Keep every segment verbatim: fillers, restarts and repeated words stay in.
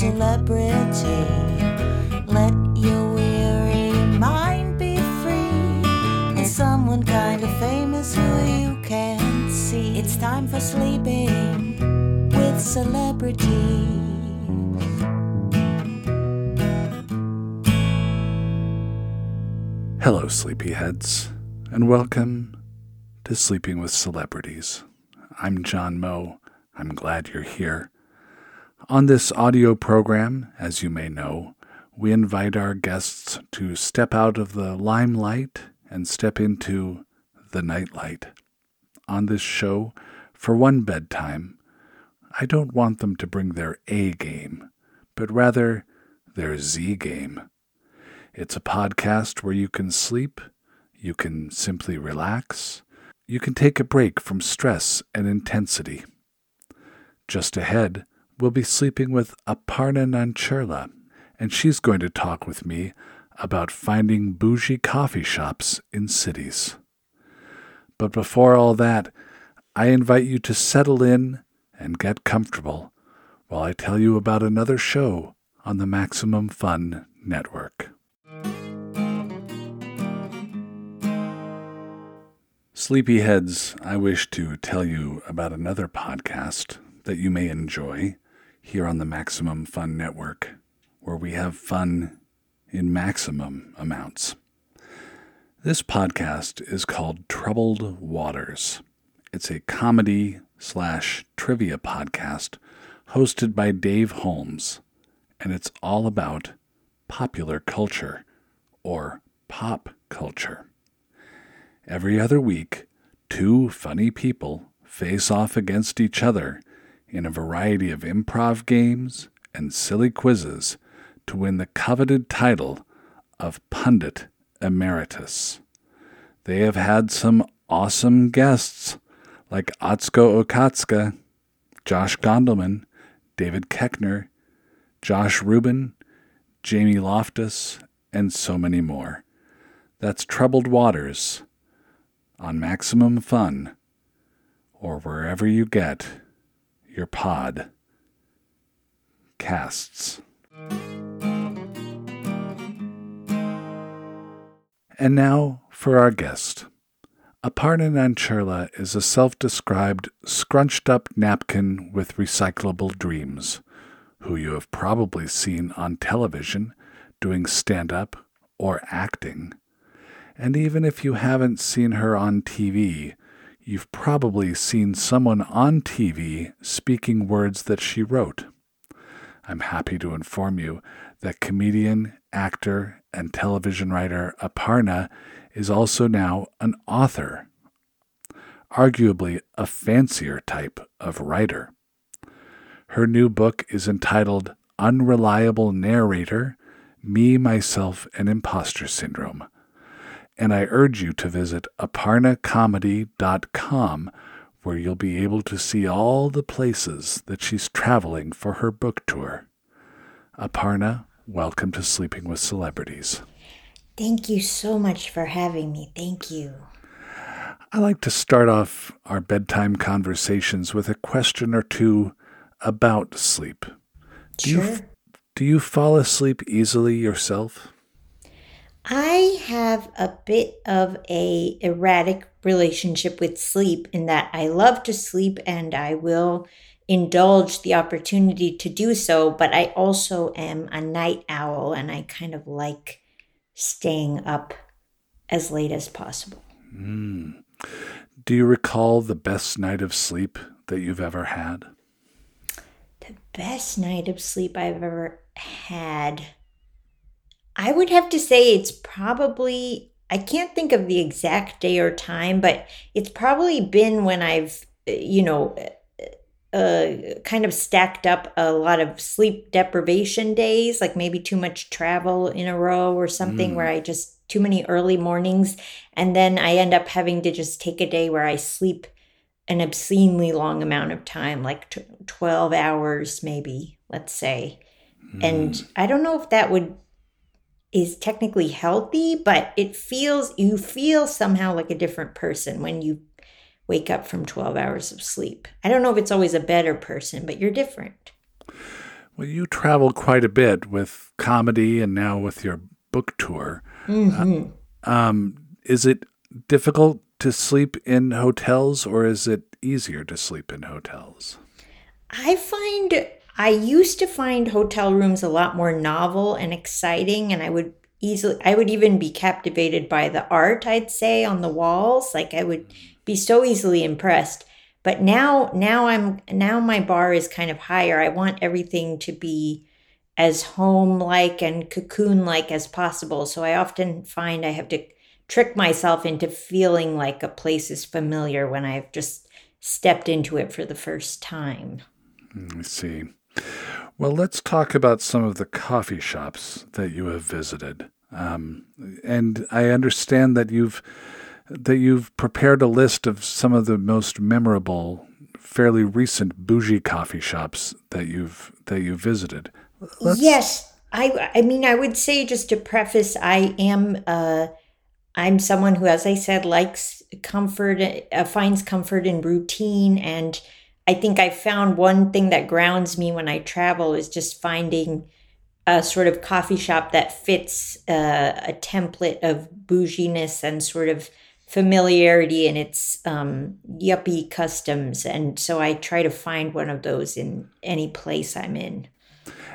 celebrity. Let your weary mind be free. There's someone kind of famous who you can't see. It's time for Sleeping with Celebrity. Hello, sleepyheads, and welcome to Sleeping with Celebrities. I'm John Moe. I'm glad you're here. On this audio program, as you may know, we invite our guests to step out of the limelight and step into the nightlight. On this show, for one bedtime, I don't want them to bring their A game, but rather their Z game. It's a podcast where you can sleep, you can simply relax, you can take a break from stress and intensity. Just ahead, we'll be sleeping with Aparna Nancherla, and she's going to talk with me about finding bougie coffee shops in cities. But before all that, I invite you to settle in and get comfortable while I tell you about another show on the Maximum Fun Network. Sleepyheads, I wish to tell you about another podcast that you may enjoy here on the Maximum Fun Network, where we have fun in maximum amounts. This podcast is called Troubled Waters. It's a comedy slash trivia podcast hosted by Dave Holmes, and it's all about popular culture, or pop culture. Every other week, two funny people face off against each other in a variety of improv games and silly quizzes to win the coveted title of Pundit Emeritus. They have had some awesome guests like Atsuko Okatsuka, Josh Gondelman, David Koechner, Josh Rubin, Jamie Loftus, and so many more. That's Troubled Waters on Maximum Fun, or wherever you get your pod casts. And now for our guest. Aparna Nancherla is a self-described scrunched-up napkin with recyclable dreams, who you have probably seen on television doing stand-up or acting. And even if you haven't seen her on T V, you've probably seen someone on T V speaking words that she wrote. I'm happy to inform you that comedian, actor, and television writer Aparna is also now an author, arguably a fancier type of writer. Her new book is entitled Unreliable Narrator: Me, Myself, and Impostor Syndrome. And I urge you to visit Aparna Comedy dot com, where you'll be able to see all the places that she's traveling for her book tour. Aparna, welcome to Sleeping with Celebrities. Thank you so much for having me. Thank you. I like to start off our bedtime conversations with a question or two about sleep. Do sure. You, do you fall asleep easily yourself? I have a bit of a erratic relationship with sleep in that I love to sleep and I will indulge the opportunity to do so, but I also am a night owl and I kind of like staying up as late as possible. Mm. Do you recall the best night of sleep that you've ever had? The best night of sleep I've ever had... I would have to say it's probably, I can't think of the exact day or time, but it's probably been when I've, you know, uh, kind of stacked up a lot of sleep deprivation days, like maybe too much travel in a row or something mm. where I just, too many early mornings. And then I end up having to just take a day where I sleep an obscenely long amount of time, like t- twelve hours maybe, let's say. Mm. And I don't know if that would... is technically healthy, but it feels, you feel somehow like a different person when you wake up from twelve hours of sleep. I don't know if it's always a better person, but you're different. Well, you traveled quite a bit with comedy and now with your book tour. Mm-hmm. Uh, um, is it difficult to sleep in hotels, or is it easier to sleep in hotels? I find I used to find hotel rooms a lot more novel and exciting, and I would easily I would even be captivated by the art, I'd say, on the walls. Like, I would be so easily impressed. But now now I'm now my bar is kind of higher. I want everything to be as home-like and cocoon-like as possible. So I often find I have to trick myself into feeling like a place is familiar when I've just stepped into it for the first time. I see. Well, let's talk about some of the coffee shops that you have visited. Um, and I understand that you've that you've prepared a list of some of the most memorable, fairly recent bougie coffee shops that you've that you visited. Let's... Yes, I I mean I would say, just to preface, I am uh, I'm someone who, as I said, likes comfort, uh, finds comfort in routine, and I think I found one thing that grounds me when I travel is just finding a sort of coffee shop that fits uh, a template of bouginess and sort of familiarity in its um, yuppie customs. And so I try to find one of those in any place I'm in.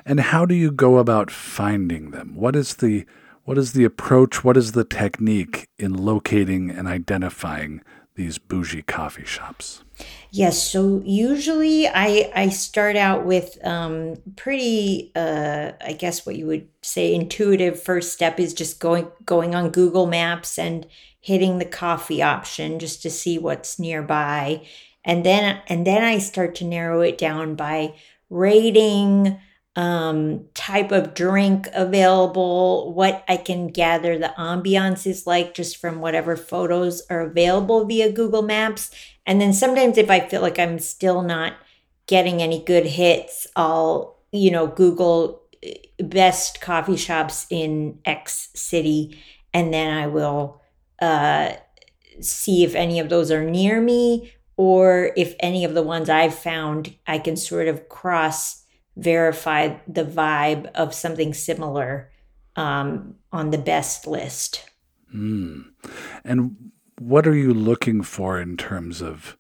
And how do you go about finding them? What is the what is the approach? What is the technique in locating and identifying these bougie coffee shops? Yes, so usually I I start out with um, pretty, uh, I guess what you would say, intuitive first step is just going going on Google Maps and hitting the coffee option just to see what's nearby, and then and then I start to narrow it down by rating, um, type of drink available, what I can gather the ambiance is like just from whatever photos are available via Google Maps. And then sometimes if I feel like I'm still not getting any good hits, I'll, you know, Google best coffee shops in X city, and then I will uh, see if any of those are near me, or if any of the ones I've found, I can sort of cross verify the vibe of something similar um, on the best list. Mm. And what are you looking for in terms of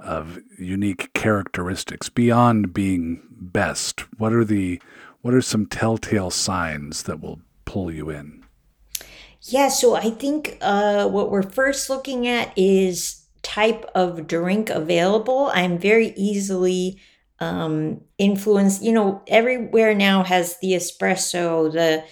of unique characteristics beyond being best? What are the what are some telltale signs that will pull you in? Yeah, so I think uh, what we're first looking at is type of drink available. I'm very easily um, influenced. You know, everywhere now has the espresso, the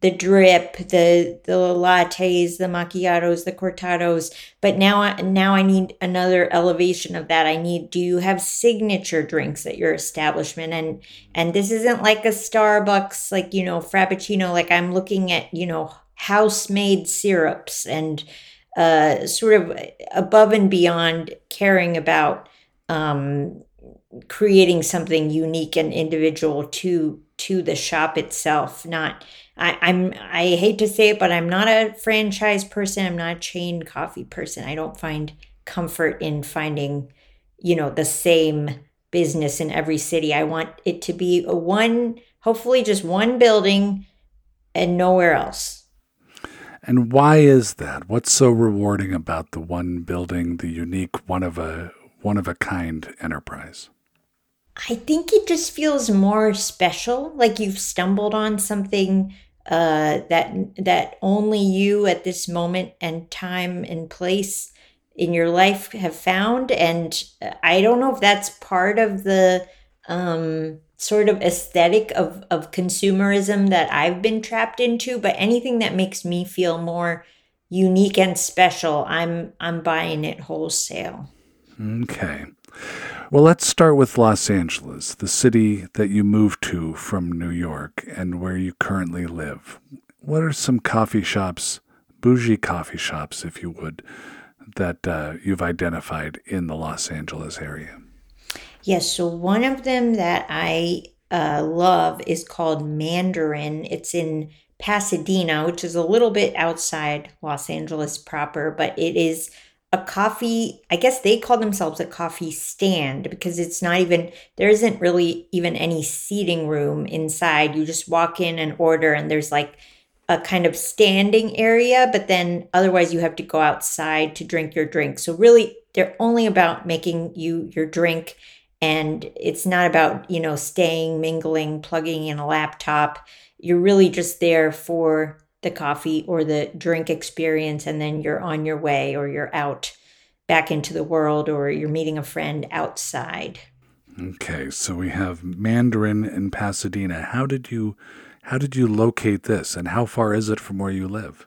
the drip, the the lattes, the macchiatos, the cortados. But now I, now I need another elevation of that. I need, do you have signature drinks at your establishment? And and this isn't like a Starbucks, like, you know, Frappuccino. Like, I'm looking at, you know, house-made syrups and uh, sort of above and beyond caring about um, creating something unique and individual to to the shop itself. Not... I, I'm. I hate to say it, but I'm not a franchise person. I'm not a chain coffee person. I don't find comfort in finding, you know, the same business in every city. I want it to be a one, hopefully just one building, and nowhere else. And why is that? What's so rewarding about the one building, the unique one of a one of a kind enterprise? I think it just feels more special, like you've stumbled on something uh, that that only you at this moment and time and place in your life have found. And I don't know if that's part of the um, sort of aesthetic of, of consumerism that I've been trapped into, but anything that makes me feel more unique and special, I'm I'm buying it wholesale. Okay. Well, let's start with Los Angeles, the city that you moved to from New York and where you currently live. What are some coffee shops, bougie coffee shops, if you would, that uh, you've identified in the Los Angeles area? Yes, so one of them that I uh, love is called Mandarin. It's in Pasadena, which is a little bit outside Los Angeles proper, but it is a coffee, I guess they call themselves a coffee stand because it's not even, there isn't really even any seating room inside. You just walk in and order and there's like a kind of standing area, but then otherwise you have to go outside to drink your drink. So really they're only about making you your drink, and it's not about, you know, staying, mingling, plugging in a laptop. You're really just there for the coffee or the drink experience, and then you're on your way or you're out back into the world or you're meeting a friend outside. Okay, so we have Mandarin in Pasadena. How did you how did you locate this, and how far is it from where you live?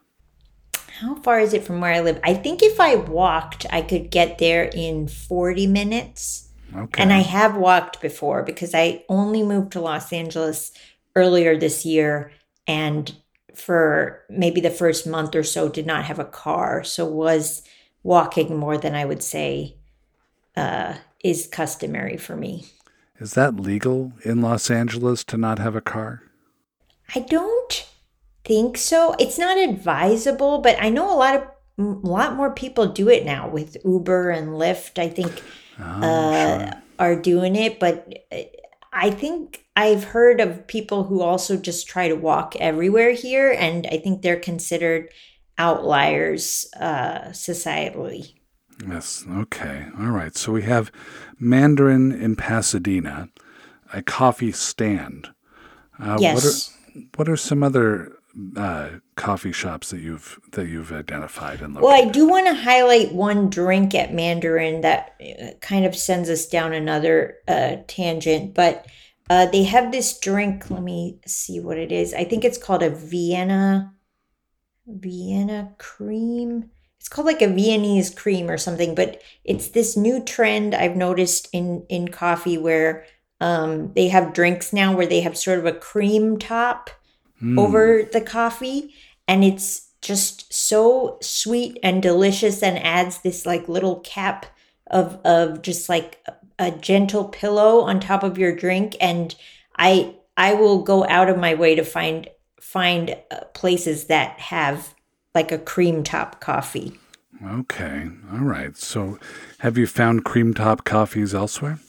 How far is it from where I live? I think if I walked, I could get there in forty minutes. Okay. And I have walked before because I only moved to Los Angeles earlier this year, and for maybe the first month or so did not have a car, so was walking more than I would say uh, is customary for me. Is that legal in Los Angeles to not have a car? I don't think so. It's not advisable, but I know a lot of a lot more people do it now with Uber and Lyft. I think oh, uh, sure. are doing it, but I think I've heard of people who also just try to walk everywhere here, and I think they're considered outliers uh, societally. Yes. Okay. All right. So we have Mandarin in Pasadena, a coffee stand. Uh, yes. What are, what are some other uh, coffee shops that you've that you've identified and located? Well, I do want to highlight one drink at Mandarin that kind of sends us down another uh, tangent, but. Uh, they have this drink. Let me see what it is. I think it's called a Vienna, Vienna cream. It's called like a Viennese cream or something, but it's this new trend I've noticed in, in coffee where um, they have drinks now where they have sort of a cream top mm. over the coffee. And it's just so sweet and delicious and adds this like little cap of, of just like a gentle pillow on top of your drink. And I I will go out of my way to find find places that have like a cream top coffee. Okay. All right. So have you found cream top coffees elsewhere?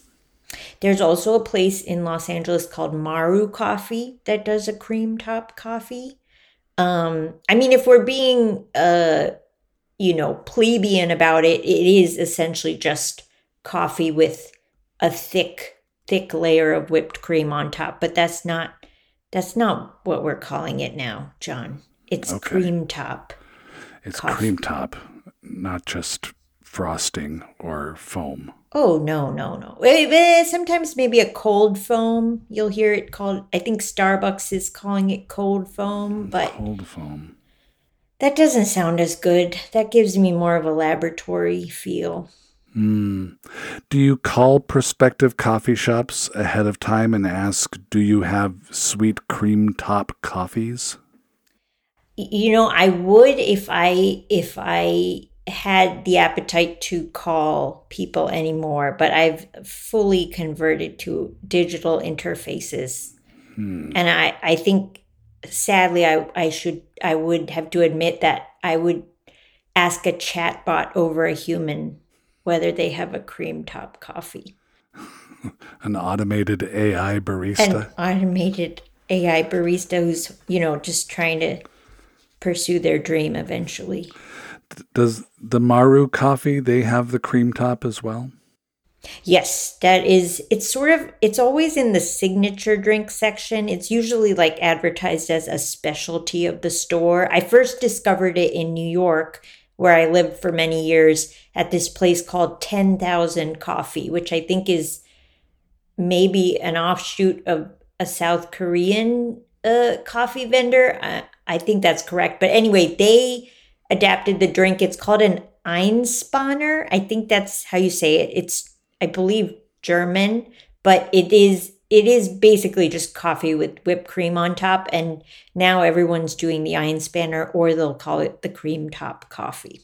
There's also a place in Los Angeles called Maru Coffee that does a cream top coffee. Um, I mean, if we're being, uh, you know, plebeian about it, it is essentially just coffee with a thick, thick layer of whipped cream on top, but that's not that's not what we're calling it now, John. It's okay. cream top. It's coffee. Cream top, not just frosting or foam. Oh no, no, no! Sometimes maybe a cold foam. You'll hear it called. I think Starbucks is calling it cold foam, but cold foam. That doesn't sound as good. That gives me more of a laboratory feel. Mm. Do you call prospective coffee shops ahead of time and ask, do you have sweet cream top coffees? You know, I would if I if I had the appetite to call people anymore, but I've fully converted to digital interfaces. Mm. And I, I think sadly I, I should I would have to admit that I would ask a chatbot over a human whether they have a cream top coffee. An automated A I barista? An automated A I barista who's, you know, just trying to pursue their dream eventually. Does the Maru Coffee, they have the cream top as well? Yes, that is, it's sort of, it's always in the signature drink section. It's usually like advertised as a specialty of the store. I first discovered it in New York, where I lived for many years, at this place called ten thousand Coffee, which I think is maybe an offshoot of a South Korean uh, coffee vendor. I, I think that's correct. But anyway, they adapted the drink. It's called an Einspanner. I think that's how you say it. It's, I believe, German, but it is it is basically just coffee with whipped cream on top. And now everyone's doing the Einspanner, or they'll call it the cream top coffee.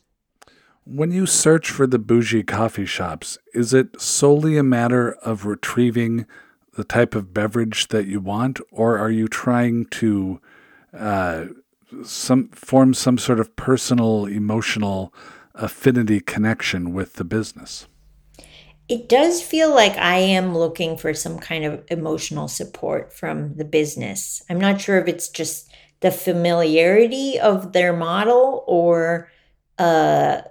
When you search for the bougie coffee shops, is it solely a matter of retrieving the type of beverage that you want, or are you trying to uh, some form some sort of personal, emotional affinity connection with the business. It does feel like I am looking for some kind of emotional support from the business. I'm not sure if it's just the familiarity of their model or uh,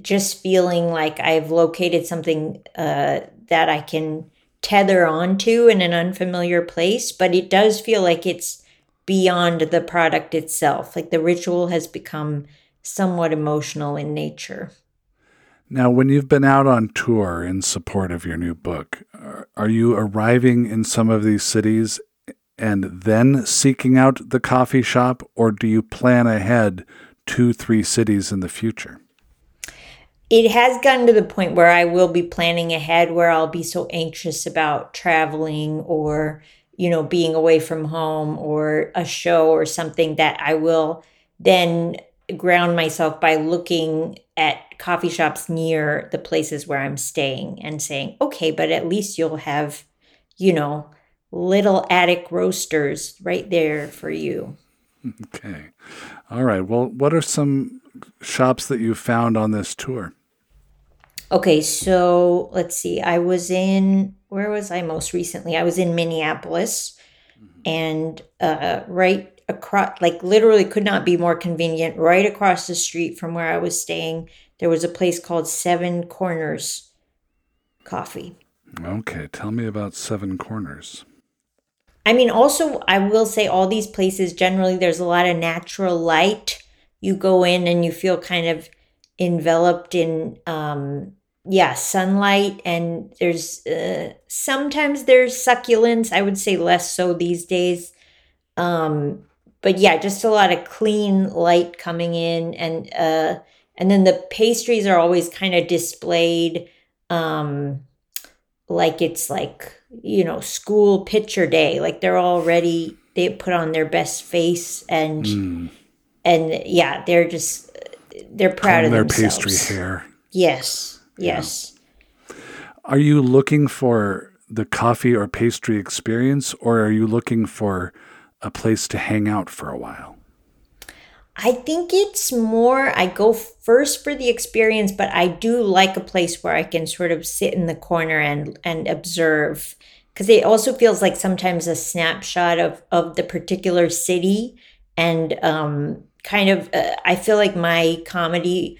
just feeling like I've located something uh, that I can tether onto in an unfamiliar place, but it does feel like it's beyond the product itself. Like the ritual has become somewhat emotional in nature. Now, when you've been out on tour in support of your new book, are you arriving in some of these cities and then seeking out the coffee shop, or do you plan ahead two, three cities in the future? It has gotten to the point where I will be planning ahead, where I'll be so anxious about traveling or, you know, being away from home or a show or something that I will then ground myself by looking at coffee shops near the places where I'm staying and saying, okay, but at least you'll have, you know, little attic roasters right there for you. Okay. All right. Well, what are some shops that you found on this tour? Okay. So let's see. I was in, where was I most recently? I was in Minneapolis, mm-hmm. and uh, right across, like literally could not be more convenient, right across the street from where I was staying, there was a place called Seven Corners Coffee. Okay. Tell me about Seven Corners. I mean, also, I will say all these places, generally, there's a lot of natural light. You go in and you feel kind of enveloped in, um, yeah, sunlight. And there's uh, sometimes there's succulents. I would say less so these days. Um, But yeah, just a lot of clean light coming in, and uh, and then the pastries are always kind of displayed, um, like it's like, you know, school picture day. Like they're already, they put on their best face, and mm. and yeah, they're just they're proud of themselves. Their pastry hair. Yes, yes. Yeah. Are you looking for the coffee or pastry experience, or are you looking for a place to hang out for a while? I think it's more, I go first for the experience, but I do like a place where I can sort of sit in the corner and, and observe, because it also feels like sometimes a snapshot of, of the particular city. And um, kind of, uh, I feel like my comedy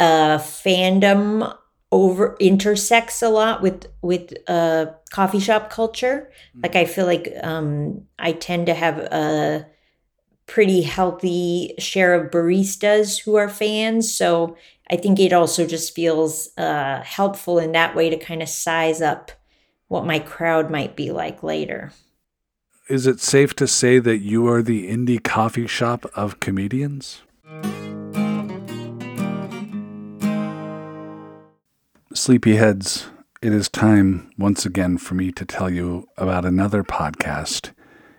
uh, fandom over intersects a lot with with uh coffee shop culture. Like I feel like um I tend to have a pretty healthy share of baristas who are fans, so I think it also just feels uh helpful in that way to kind of size up what my crowd might be like later. Is it safe to say that you are the indie coffee shop of comedians? Sleepyheads, it is time once again for me to tell you about another podcast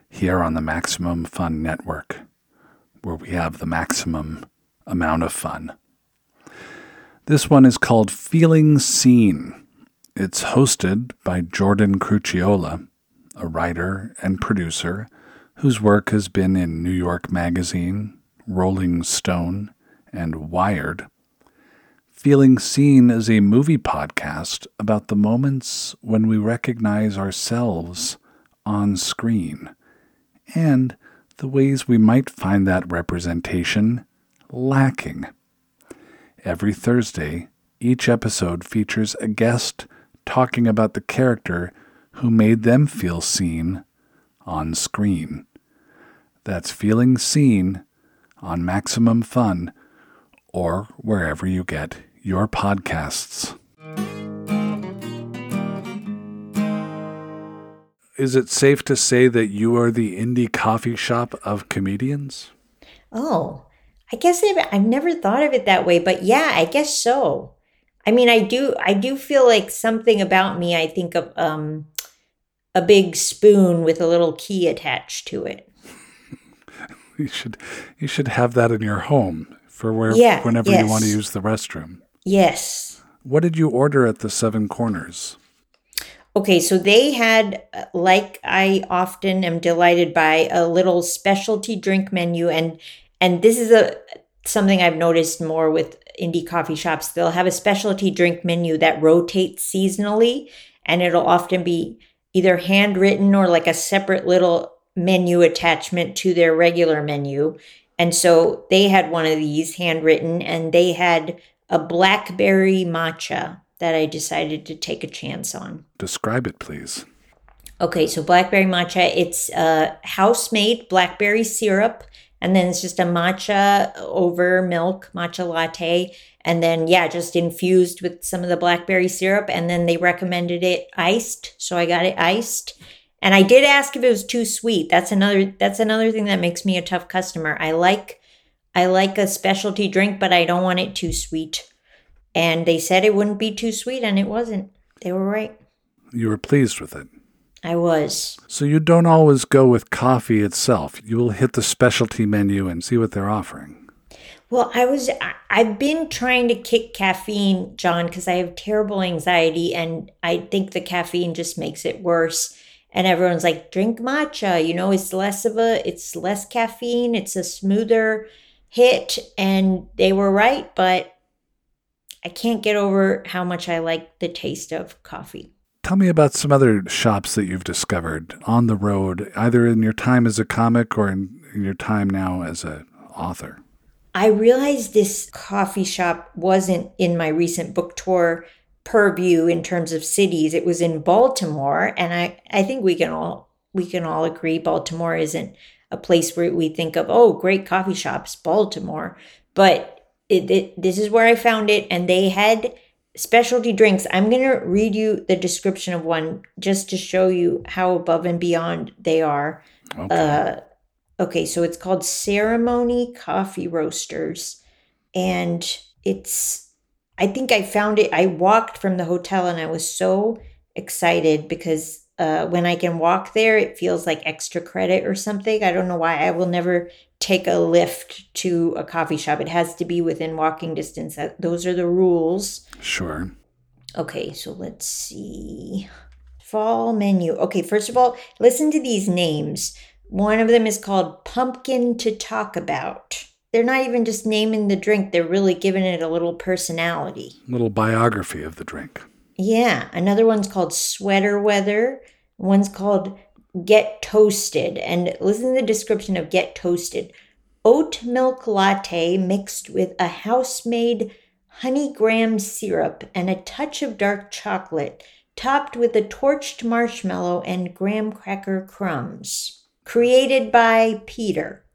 here on the Maximum Fun Network, where we have the maximum amount of fun. This one is called Feeling Seen. It's hosted by Jordan Cruciola, a writer and producer whose work has been in New York Magazine, Rolling Stone, and Wired. Feeling Seen is a movie podcast about the moments when we recognize ourselves on screen and the ways we might find that representation lacking. Every Thursday, each episode features a guest talking about the character who made them feel seen on screen. That's Feeling Seen on Maximum Fun, or wherever you get your podcasts. Is it safe to say that you are the indie coffee shop of comedians? Oh, I guess I've, I've never thought of it that way, but yeah, I guess so. I mean, I do I do feel like something about me, I think of um, a big spoon with a little key attached to it. You should you should have that in your home. For where, yeah, whenever yes. you want to use the restroom. Yes. What did you order at the Seven Corners? Okay, so they had, like I often am delighted by, a little specialty drink menu. And and this is a something I've noticed more with indie coffee shops, they'll have a specialty drink menu that rotates seasonally, and it'll often be either handwritten or like a separate little menu attachment to their regular menu. And so they had one of these handwritten, and they had a blackberry matcha that I decided to take a chance on. Describe it, please. Okay, so blackberry matcha, it's a house-made blackberry syrup, and then it's just a matcha over milk, matcha latte, and then, yeah, just infused with some of the blackberry syrup, and then they recommended it iced, so I got it iced. And I did ask if it was too sweet. That's another that's another thing that makes me a tough customer. I like I like a specialty drink, but I don't want it too sweet. And they said it wouldn't be too sweet, and it wasn't. They were right. You were pleased with it. I was. So you don't always go with coffee itself. You will hit the specialty menu and see what they're offering. Well, I was I've been trying to kick caffeine, John, because I have terrible anxiety, and I think the caffeine just makes it worse. And everyone's like, drink matcha, you know, it's less of a, it's less caffeine, it's a smoother hit. And they were right, but I can't get over how much I like the taste of coffee. Tell me about some other shops that you've discovered on the road, either in your time as a comic or in, in your time now as an author. I realized this coffee shop wasn't in my recent book tour purview in terms of cities. It was in Baltimore, and I, I think we can all we can all agree Baltimore isn't a place where we think of, oh, great coffee shops, Baltimore. But it, it, this is where I found it, and they had specialty drinks. I'm going to read you the description of one just to show you how above and beyond they are. Okay, uh, okay so it's called Ceremony Coffee Roasters, and it's I think I found it, I walked from the hotel and I was so excited because uh, when I can walk there, it feels like extra credit or something. I don't know why. I will never take a Lyft to a coffee shop. It has to be within walking distance. Those are the rules. Sure. Okay, so let's see. Fall menu. Okay, first of all, listen to these names. One of them is called Pumpkin to Talk About. They're not even just naming the drink. They're really giving it a little personality. A little biography of the drink. Yeah. Another one's called Sweater Weather. One's called Get Toasted. And listen to the description of Get Toasted. Oat milk latte mixed with a house-made honey graham syrup and a touch of dark chocolate, topped with a torched marshmallow and graham cracker crumbs. Created by Peter.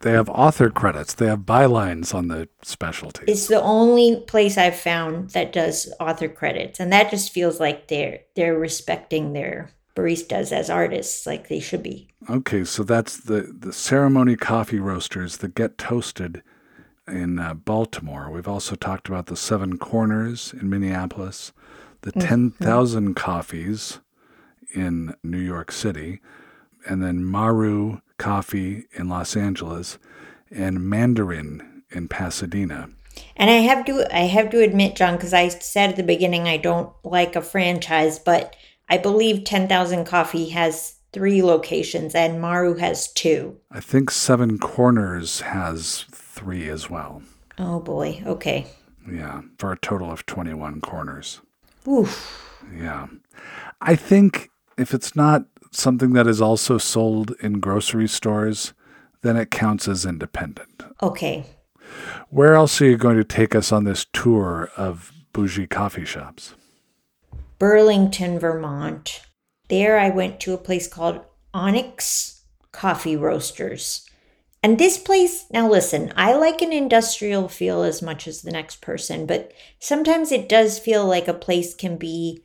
They have author credits. They have bylines on the specialty. It's the only place I've found that does author credits. And that just feels like they're they're respecting their baristas as artists, like they should be. Okay, so that's the, the Ceremony Coffee Roasters, the Get Toasted in uh, Baltimore. We've also talked about the Seven Corners in Minneapolis, the mm-hmm. ten thousand Coffees in New York City, and then Maru Coffee in Los Angeles, and Mandarin in Pasadena. And I have to I have to admit, John, because I said at the beginning I don't like a franchise, but I believe ten thousand Coffee has three locations, and Maru has two. I think Seven Corners has three as well. Oh, boy. Okay. Yeah, for a total of twenty-one corners. Oof. Yeah. I think if it's not something that is also sold in grocery stores, then it counts as independent. Okay. Where else are you going to take us on this tour of bougie coffee shops? Burlington, Vermont. There I went to a place called Onyx Coffee Roasters. And this place, now listen, I like an industrial feel as much as the next person, but sometimes it does feel like a place can be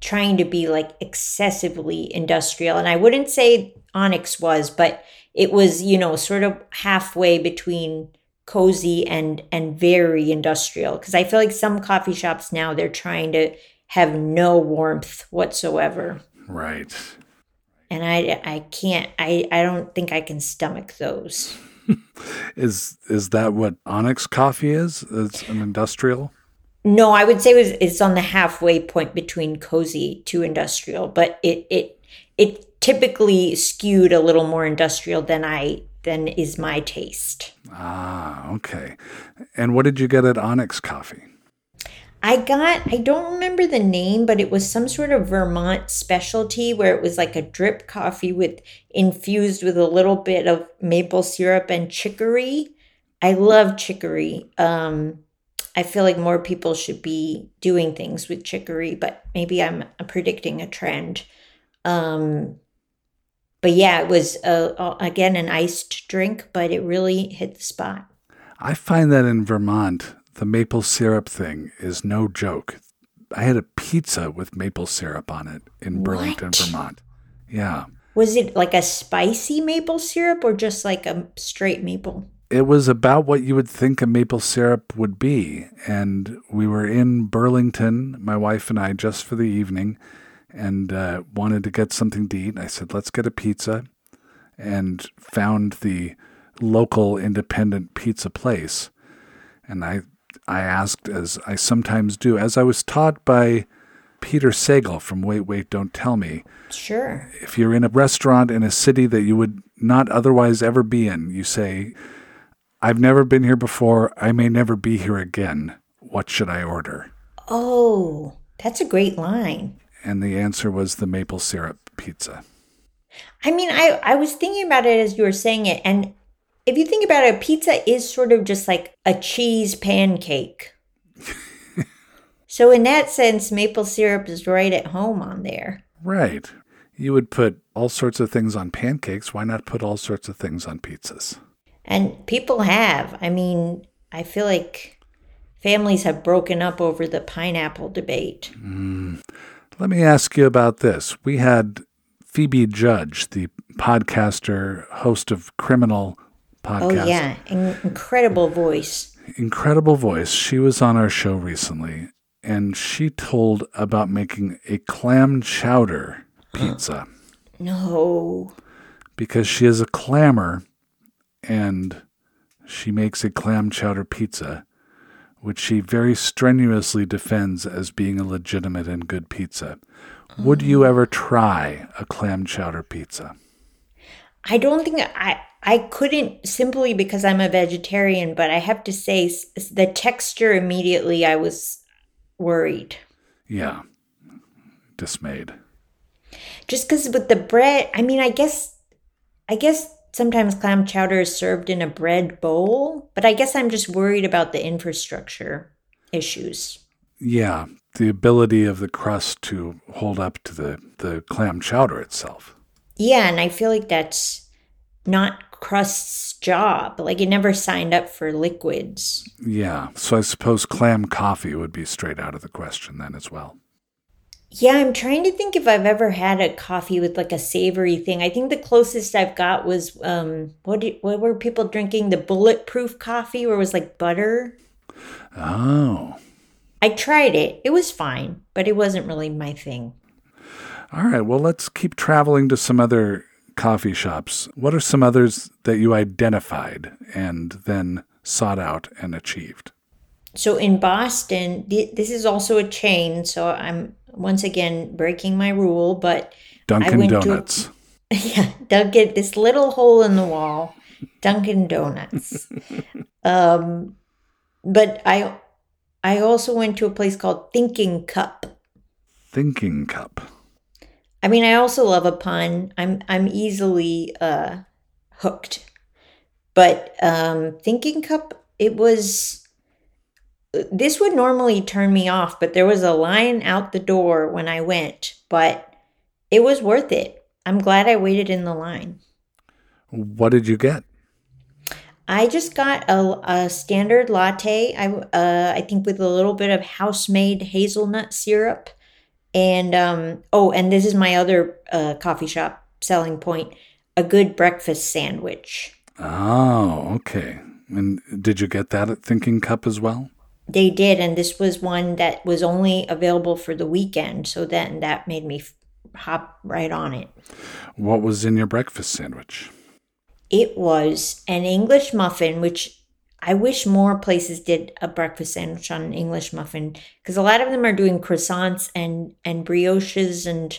trying to be like excessively industrial. And I wouldn't say Onyx was, but it was, you know, sort of halfway between cozy and and very industrial. Because I feel like some coffee shops now, they're trying to have no warmth whatsoever. Right. And I, I can't, I, I don't think I can stomach those. Is is that what Onyx Coffee is? It's an industrial? No, I would say it was, it's on the halfway point between cozy to industrial, but it it it typically skewed a little more industrial than I than is my taste. Ah, okay. And what did you get at Onyx Coffee? I got, I don't remember the name, but it was some sort of Vermont specialty where it was like a drip coffee with infused with a little bit of maple syrup and chicory. I love chicory. Um, I feel like more people should be doing things with chicory, but maybe I'm predicting a trend. Um, but yeah, it was, uh, again, an iced drink, but it really hit the spot. I find that in Vermont, the maple syrup thing is no joke. I had a pizza with maple syrup on it in Burlington, what? Vermont. Yeah. Was it like a spicy maple syrup or just like a straight maple? It was about what you would think a maple syrup would be. And we were in Burlington, my wife and I, just for the evening, and uh, wanted to get something to eat. I said, let's get a pizza, and found the local independent pizza place. And I... I asked, as I sometimes do, as I was taught by Peter Sagal from Wait Wait Don't Tell Me. Sure. If you're in a restaurant in a city that you would not otherwise ever be in, you say, I've never been here before. I may never be here again. What should I order? Oh, that's a great line. And the answer was the maple syrup pizza. I mean, I, I was thinking about it as you were saying it, and if you think about it, pizza is sort of just like a cheese pancake. So in that sense, maple syrup is right at home on there. Right. You would put all sorts of things on pancakes. Why not put all sorts of things on pizzas? And people have. I mean, I feel like families have broken up over the pineapple debate. Mm. Let me ask you about this. We had Phoebe Judge, the podcaster, host of Criminal podcast. Oh, yeah. In- incredible voice. Incredible voice. She was on our show recently, and she told about making a clam chowder pizza. No. Because she is a clammer, and she makes a clam chowder pizza, which she very strenuously defends as being a legitimate and good pizza. Mm. Would you ever try a clam chowder pizza? I don't think I... I couldn't, simply because I'm a vegetarian, but I have to say the texture immediately I was worried. Yeah. Dismayed. Just because with the bread, I mean, I guess, I guess sometimes clam chowder is served in a bread bowl, but I guess I'm just worried about the infrastructure issues. Yeah. The ability of the crust to hold up to the, the clam chowder itself. Yeah. And I feel like that's not crust's job. Like, it never signed up for liquids. Yeah. So I suppose clam coffee would be straight out of the question then as well. Yeah, I'm trying to think if I've ever had a coffee with like a savory thing. I think the closest I've got was, um, what did, what were people drinking? The bulletproof coffee where it was like butter. Oh. I tried it. It was fine, but it wasn't really my thing. All right. Well, let's keep traveling to some other coffee shops. What are some others that you identified and then sought out and achieved? So in Boston, th- this is also a chain, so I'm once again breaking my rule, but Dunkin' I went Donuts. To a, yeah, Dunkin', this little hole in the wall, Dunkin' Donuts. um, but I, I also went to a place called Thinking Cup. Thinking Cup. I mean, I also love a pun. I'm I'm easily uh, hooked. But um, Thinking Cup, it was, this would normally turn me off, but there was a line out the door when I went, but it was worth it. I'm glad I waited in the line. What did you get? I just got a, a standard latte, I, uh, I think with a little bit of house-made hazelnut syrup. And, um, oh, and this is my other uh, coffee shop selling point, a good breakfast sandwich. Oh, okay. And did you get that at Thinking Cup as well? They did, and this was one that was only available for the weekend, so then that made me hop right on it. What was in your breakfast sandwich? It was an English muffin, which... I wish more places did a breakfast sandwich on an English muffin, because a lot of them are doing croissants and, and brioches, and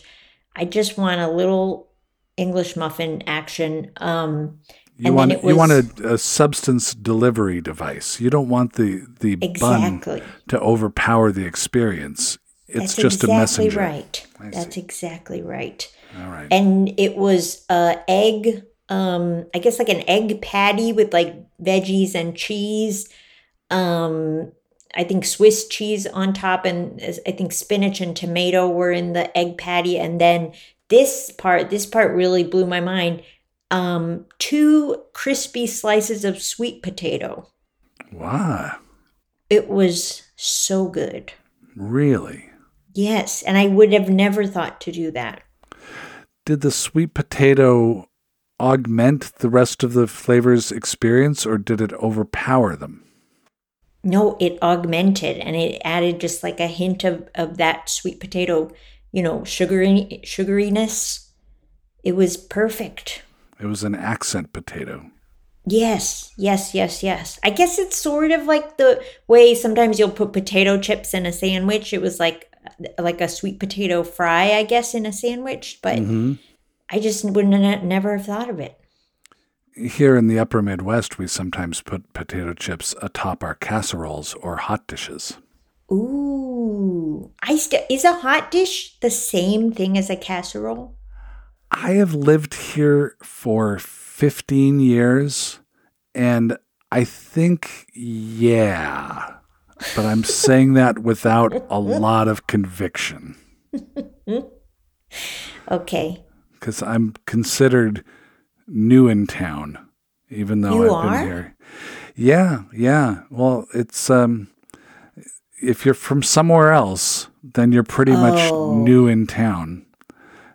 I just want a little English muffin action. Um, You and want was, you want a, a substance delivery device. You don't want the the exactly. bun to overpower the experience. It's That's just exactly a messenger. Right. That's exactly right. All right. And it was uh, egg, um, I guess like an egg patty with like veggies and cheese. Um, I think Swiss cheese on top, and I think spinach and tomato were in the egg patty. And then this part, this part really blew my mind. Um, two crispy slices of sweet potato. Wow. It was so good. Really? Yes. And I would have never thought to do that. Did the sweet potato augment the rest of the flavors experience, or did it overpower them? No, it augmented, and it added just like a hint of, of that sweet potato, you know, sugary, sugariness. It was perfect. It was an accent potato. Yes, yes, yes, yes. I guess it's sort of like the way sometimes you'll put potato chips in a sandwich. It was like like a sweet potato fry, I guess, in a sandwich. But mm-hmm. I just wouldn't have, never have thought of it. Here in the upper Midwest, we sometimes put potato chips atop our casseroles or hot dishes. Ooh. I st- is a hot dish the same thing as a casserole? I have lived here for fifteen years, and I think, yeah, but I'm saying that without a lot of conviction. Okay. Because I'm considered new in town, even though you I've are? been here. Yeah, yeah. Well, it's um, if you're from somewhere else, then you're pretty oh. much new in town.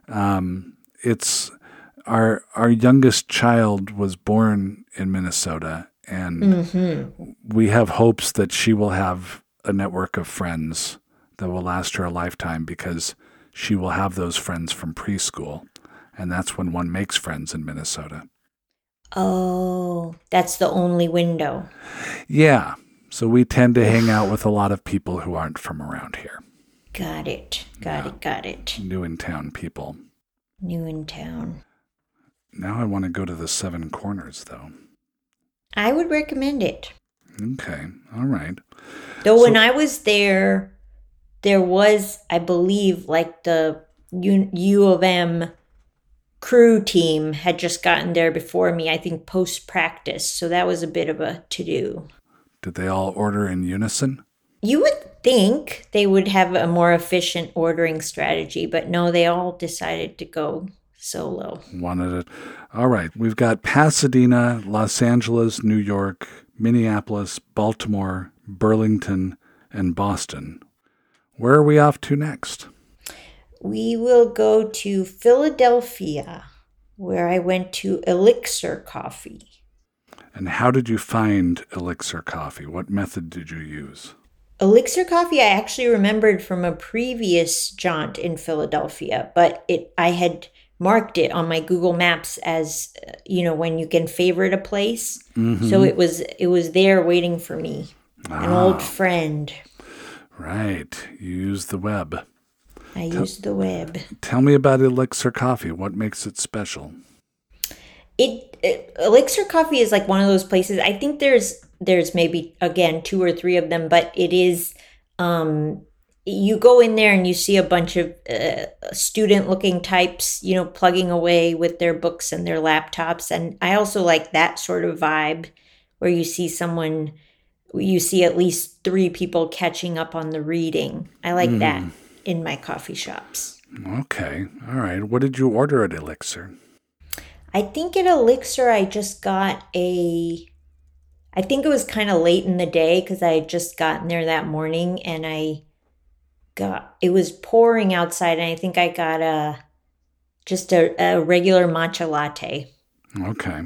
Um. It's our our youngest child was born in Minnesota, and mm-hmm. we have hopes that she will have a network of friends that will last her a lifetime, because she will have those friends from preschool, and that's when one makes friends in Minnesota. Oh, that's the only window. Yeah. So we tend to hang out with a lot of people who aren't from around here. Got it. Got yeah. it. Got it. New in town people. New in town. Now I want to go to the Seven Corners, though. I would recommend it. Okay. All right. Though so, when I was there, there was, I believe, like the U, U of M crew team had just gotten there before me, I think post-practice. So that was a bit of a to-do. Did they all order in unison? You would think they would have a more efficient ordering strategy, but no, they all decided to go solo. Wanted it. All right. We've got Pasadena, Los Angeles, New York, Minneapolis, Baltimore, Burlington, and Boston. Where are we off to next? We will go to Philadelphia, where I went to Elixir Coffee. And how did you find Elixir Coffee? What method did you use? Elixir Coffee I actually remembered from a previous jaunt in Philadelphia, but it I had marked it on my Google Maps as, you know, when you can favorite a place. Mm-hmm. So it was it was there waiting for me, ah, an old friend. Right. You used the web. I Te- used the web. Tell me about Elixir Coffee. What makes it special? It, it Elixir Coffee is like one of those places. I think there's... There's maybe, again, two or three of them, but it is, um, you go in there and you see a bunch of uh, student-looking types, you know, plugging away with their books and their laptops. And I also like that sort of vibe where you see someone, you see at least three people catching up on the reading. I like mm. that in my coffee shops. Okay. All right. What did you order at Elixir? I think at Elixir I just got a... I think it was kind of late in the day because I had just gotten there that morning, and I got, it was pouring outside, and I think I got a, just a, a regular matcha latte. Okay.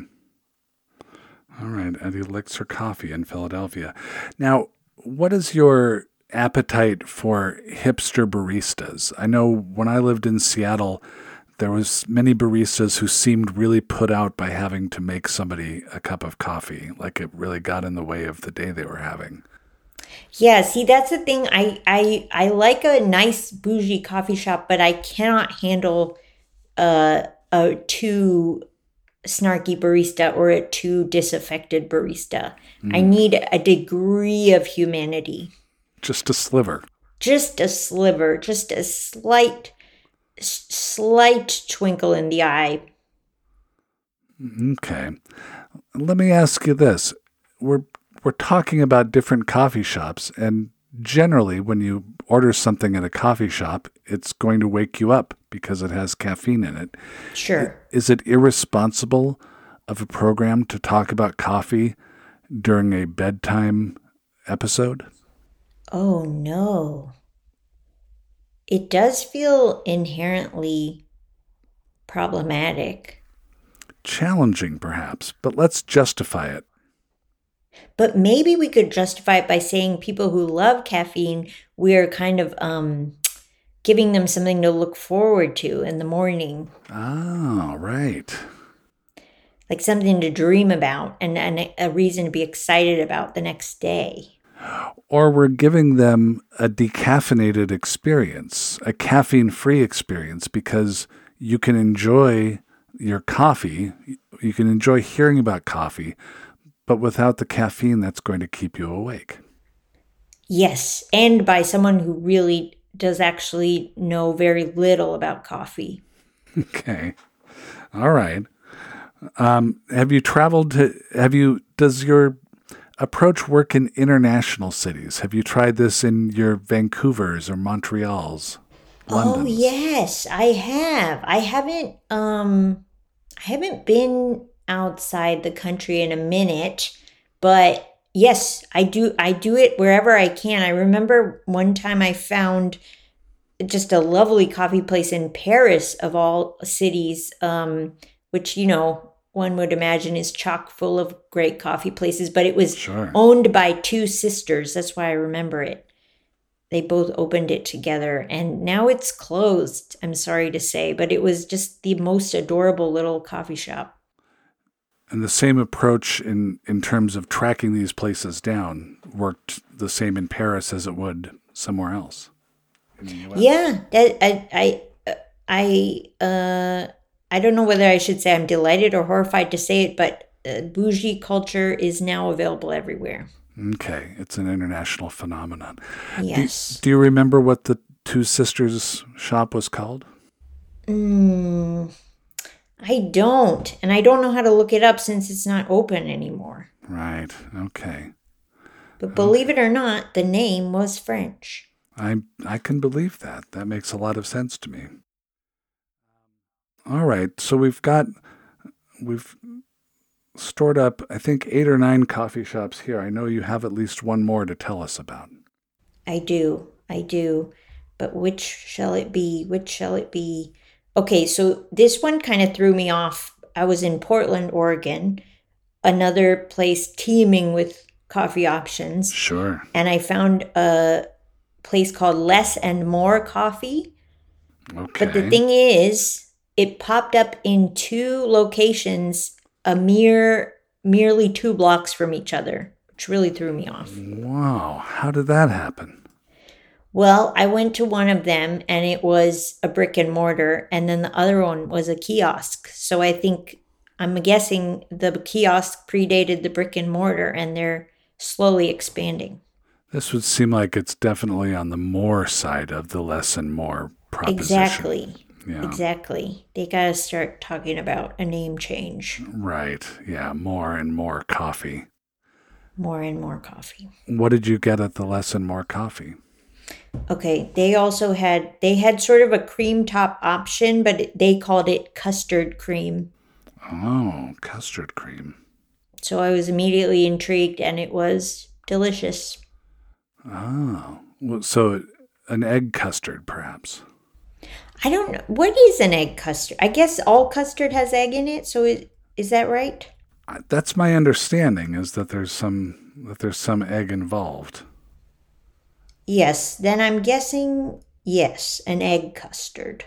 All right. At Elixir Coffee in Philadelphia. Now, what is your appetite for hipster baristas? I know when I lived in Seattle, there was many baristas who seemed really put out by having to make somebody a cup of coffee. Like it really got in the way of the day they were having. Yeah, see, that's the thing. I I, I like a nice bougie coffee shop, but I cannot handle uh, a too snarky barista or a too disaffected barista. Mm. I need a degree of humanity. Just a sliver. Just a sliver. Just a slight, s- slight twinkle in the eye. Okay. Let me ask you this. We're we're talking about different coffee shops, and generally when you order something at a coffee shop, it's going to wake you up because it has caffeine in it. Sure. Is it irresponsible of a program to talk about coffee during a bedtime episode? Oh, no. It does feel inherently problematic. Challenging, perhaps, but let's justify it. But maybe we could justify it by saying people who love caffeine, we're kind of um, giving them something to look forward to in the morning. Oh, right. Like something to dream about and, and a reason to be excited about the next day. Or we're giving them a decaffeinated experience, a caffeine-free experience, because you can enjoy your coffee, you can enjoy hearing about coffee, but without the caffeine that's going to keep you awake. Yes, and by someone who really does actually know very little about coffee. Okay. All right. Um, have you traveled to, have you, does your approach work in international cities? Have you tried this in your Vancouvers or Montreals? Londons? Oh, yes, I have. I haven't, um, I haven't been outside the country in a minute, but yes, I do. I do it wherever I can. I remember one time I found just a lovely coffee place in Paris of all cities, um, which, you know, one would imagine is chock full of great coffee places, but it was sure. owned by two sisters. That's why I remember it. They both opened it together, and now it's closed, I'm sorry to say, but it was just the most adorable little coffee shop. And the same approach in, in terms of tracking these places down worked the same in Paris as it would somewhere else. In the U S. Yeah, that, I, I, I, uh, I don't know whether I should say I'm delighted or horrified to say it, but uh, bougie culture is now available everywhere. Okay. It's an international phenomenon. Yes. Do, do you remember what the two sisters' shop was called? Mm, I don't. And I don't know how to look it up since it's not open anymore. Right. Okay. But believe okay. it or not, the name was French. I I can believe that. That makes a lot of sense to me. All right. So we've got... We've... stored up, I think, eight or nine coffee shops here. I know you have at least one more to tell us about. I do. I do. But which shall it be? Which shall it be? Okay, so this one kind of threw me off. I was in Portland, Oregon, another place teeming with coffee options. Sure. And I found a place called Less and More Coffee. Okay. But the thing is, it popped up in two locations a mere, merely two blocks from each other, which really threw me off. Wow. How did that happen? Well, I went to one of them and it was a brick and mortar. And then the other one was a kiosk. So I think, I'm guessing the kiosk predated the brick and mortar and they're slowly expanding. This would seem like it's definitely on the more side of the less and more proposition. Exactly. Yeah. Exactly. They got to start talking about a name change. Right. Yeah. More and More Coffee. More and More Coffee. What did you get at the Less and More Coffee? Okay. They also had, they had sort of a cream top option, but they called it custard cream. Oh, custard cream. So I was immediately intrigued and it was delicious. Oh. So an egg custard, perhaps. I don't know. What is an egg custard? I guess all custard has egg in it. So is, is that right? Uh, that's my understanding, is that there's some that there's some egg involved. Yes. Then I'm guessing, yes, an egg custard.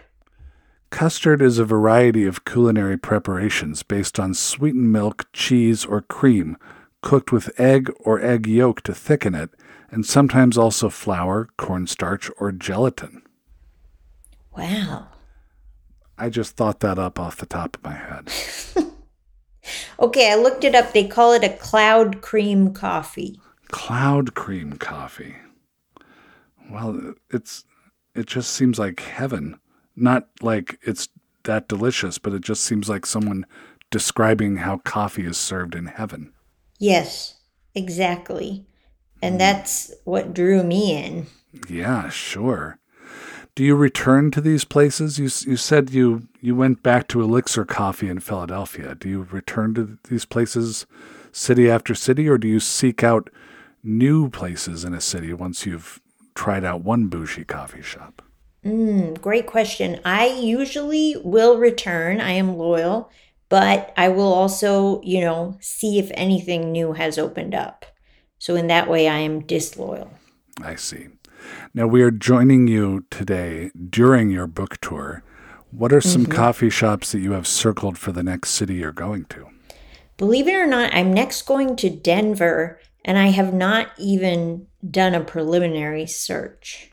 Custard is a variety of culinary preparations based on sweetened milk, cheese, or cream, cooked with egg or egg yolk to thicken it, and sometimes also flour, cornstarch, or gelatin. Wow. I just thought that up off the top of my head. Okay, I looked it up. They call it a cloud cream coffee. Cloud cream coffee. Well, it's it just seems like heaven. Not like it's that delicious, but it just seems like someone describing how coffee is served in heaven. Yes, exactly. And mm. that's what drew me in. Yeah, sure. Do you return to these places? You you said you, you went back to Elixir Coffee in Philadelphia. Do you return to these places city after city, or do you seek out new places in a city once you've tried out one bougie coffee shop? Mm, great question. I usually will return. I am loyal, but I will also, you know, see if anything new has opened up. So in that way, I am disloyal. I see. Now, we are joining you today during your book tour. What are some mm-hmm. coffee shops that you have circled for the next city you're going to? Believe it or not, I'm next going to Denver, and I have not even done a preliminary search.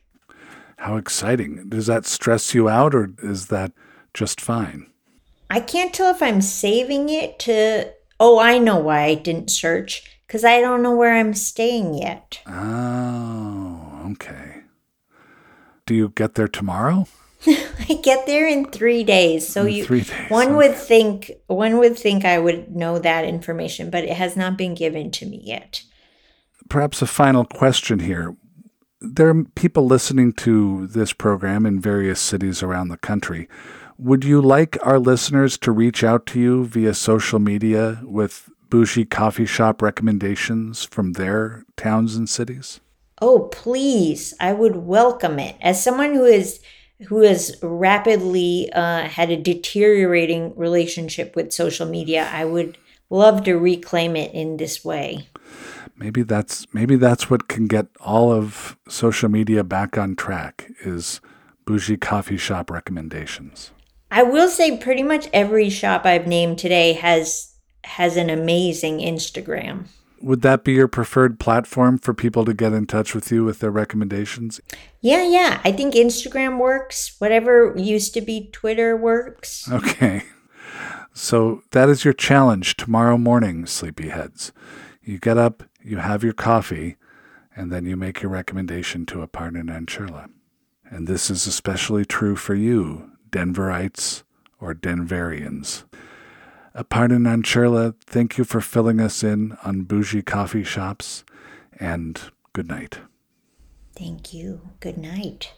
How exciting. Does that stress you out, or is that just fine? I can't tell if I'm saving it to... Oh, I know why I didn't search, because I don't know where I'm staying yet. Oh. Okay. Do you get there tomorrow? I get there in three days. So in you, three days, one okay. would think, one would think I would know that information, but it has not been given to me yet. Perhaps a final question here. There are people listening to this program in various cities around the country. Would you like our listeners to reach out to you via social media with bougie coffee shop recommendations from their towns and cities? Oh, please. I would welcome it. As someone who is who has rapidly uh, had a deteriorating relationship with social media, I would love to reclaim it in this way. Maybe that's maybe that's what can get all of social media back on track is bougie coffee shop recommendations. I will say pretty much every shop I've named today has has an amazing Instagram. Would that be your preferred platform for people to get in touch with you with their recommendations? Yeah, yeah. I think Instagram works. Whatever used to be Twitter works. Okay. So that is your challenge tomorrow morning, sleepyheads. You get up, you have your coffee, and then you make your recommendation to Aparna Nancherla. And this is especially true for you, Denverites or Denverians. Aparna Nancherla, thank you for filling us in on bougie coffee shops, and good night. Thank you. Good night.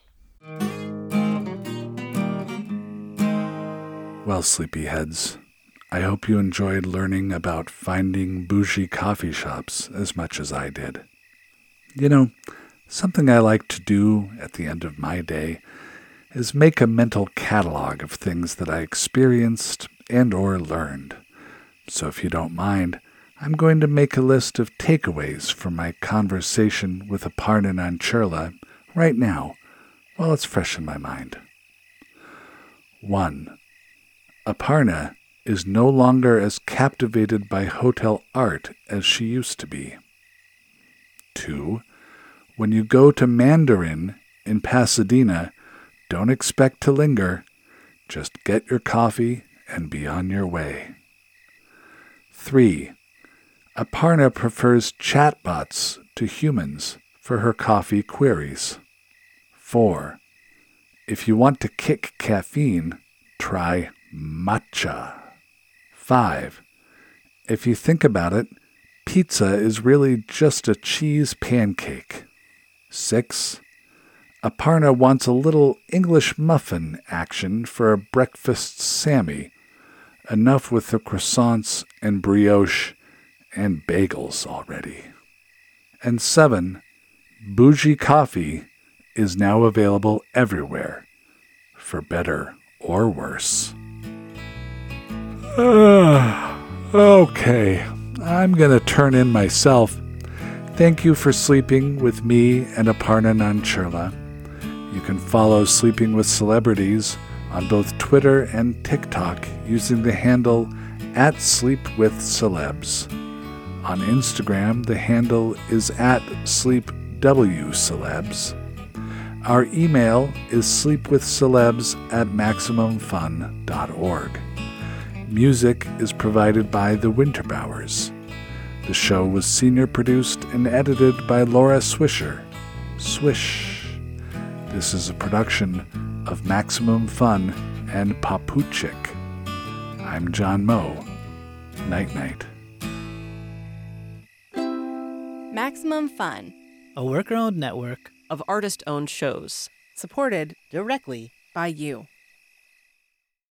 Well, sleepyheads, I hope you enjoyed learning about finding bougie coffee shops as much as I did. You know, something I like to do at the end of my day is make a mental catalog of things that I experienced and or learned. So if you don't mind, I'm going to make a list of takeaways from my conversation with Aparna Nancherla right now, while it's fresh in my mind. one. Aparna is no longer as captivated by hotel art as she used to be. two. When you go to Mandarin in Pasadena, don't expect to linger. Just get your coffee and be on your way. three. Aparna prefers chatbots to humans for her coffee queries. four. If you want to kick caffeine, try matcha. five. If you think about it, pizza is really just a cheese pancake. six. Aparna wants a little English muffin action for a breakfast Sammy. Enough with the croissants and brioche and bagels already. And seven, bougie coffee is now available everywhere, for better or worse. Uh, okay, I'm going to turn in myself. Thank you for sleeping with me and Aparna Nancherla. You can follow Sleeping with Celebrities on both Twitter and TikTok using the handle at Sleep with Celebs. On Instagram, the handle is at Sleep W Celebs. Our email is sleepwithcelebs at maximum fun dot org. Music is provided by The Winterbourns. The show was senior produced and edited by Laura Swisher. Swish. This is a production of Maximum Fun and Papuchik. I'm John Moe. Night night. Maximum Fun, a worker-owned network of artist-owned shows, supported directly by you.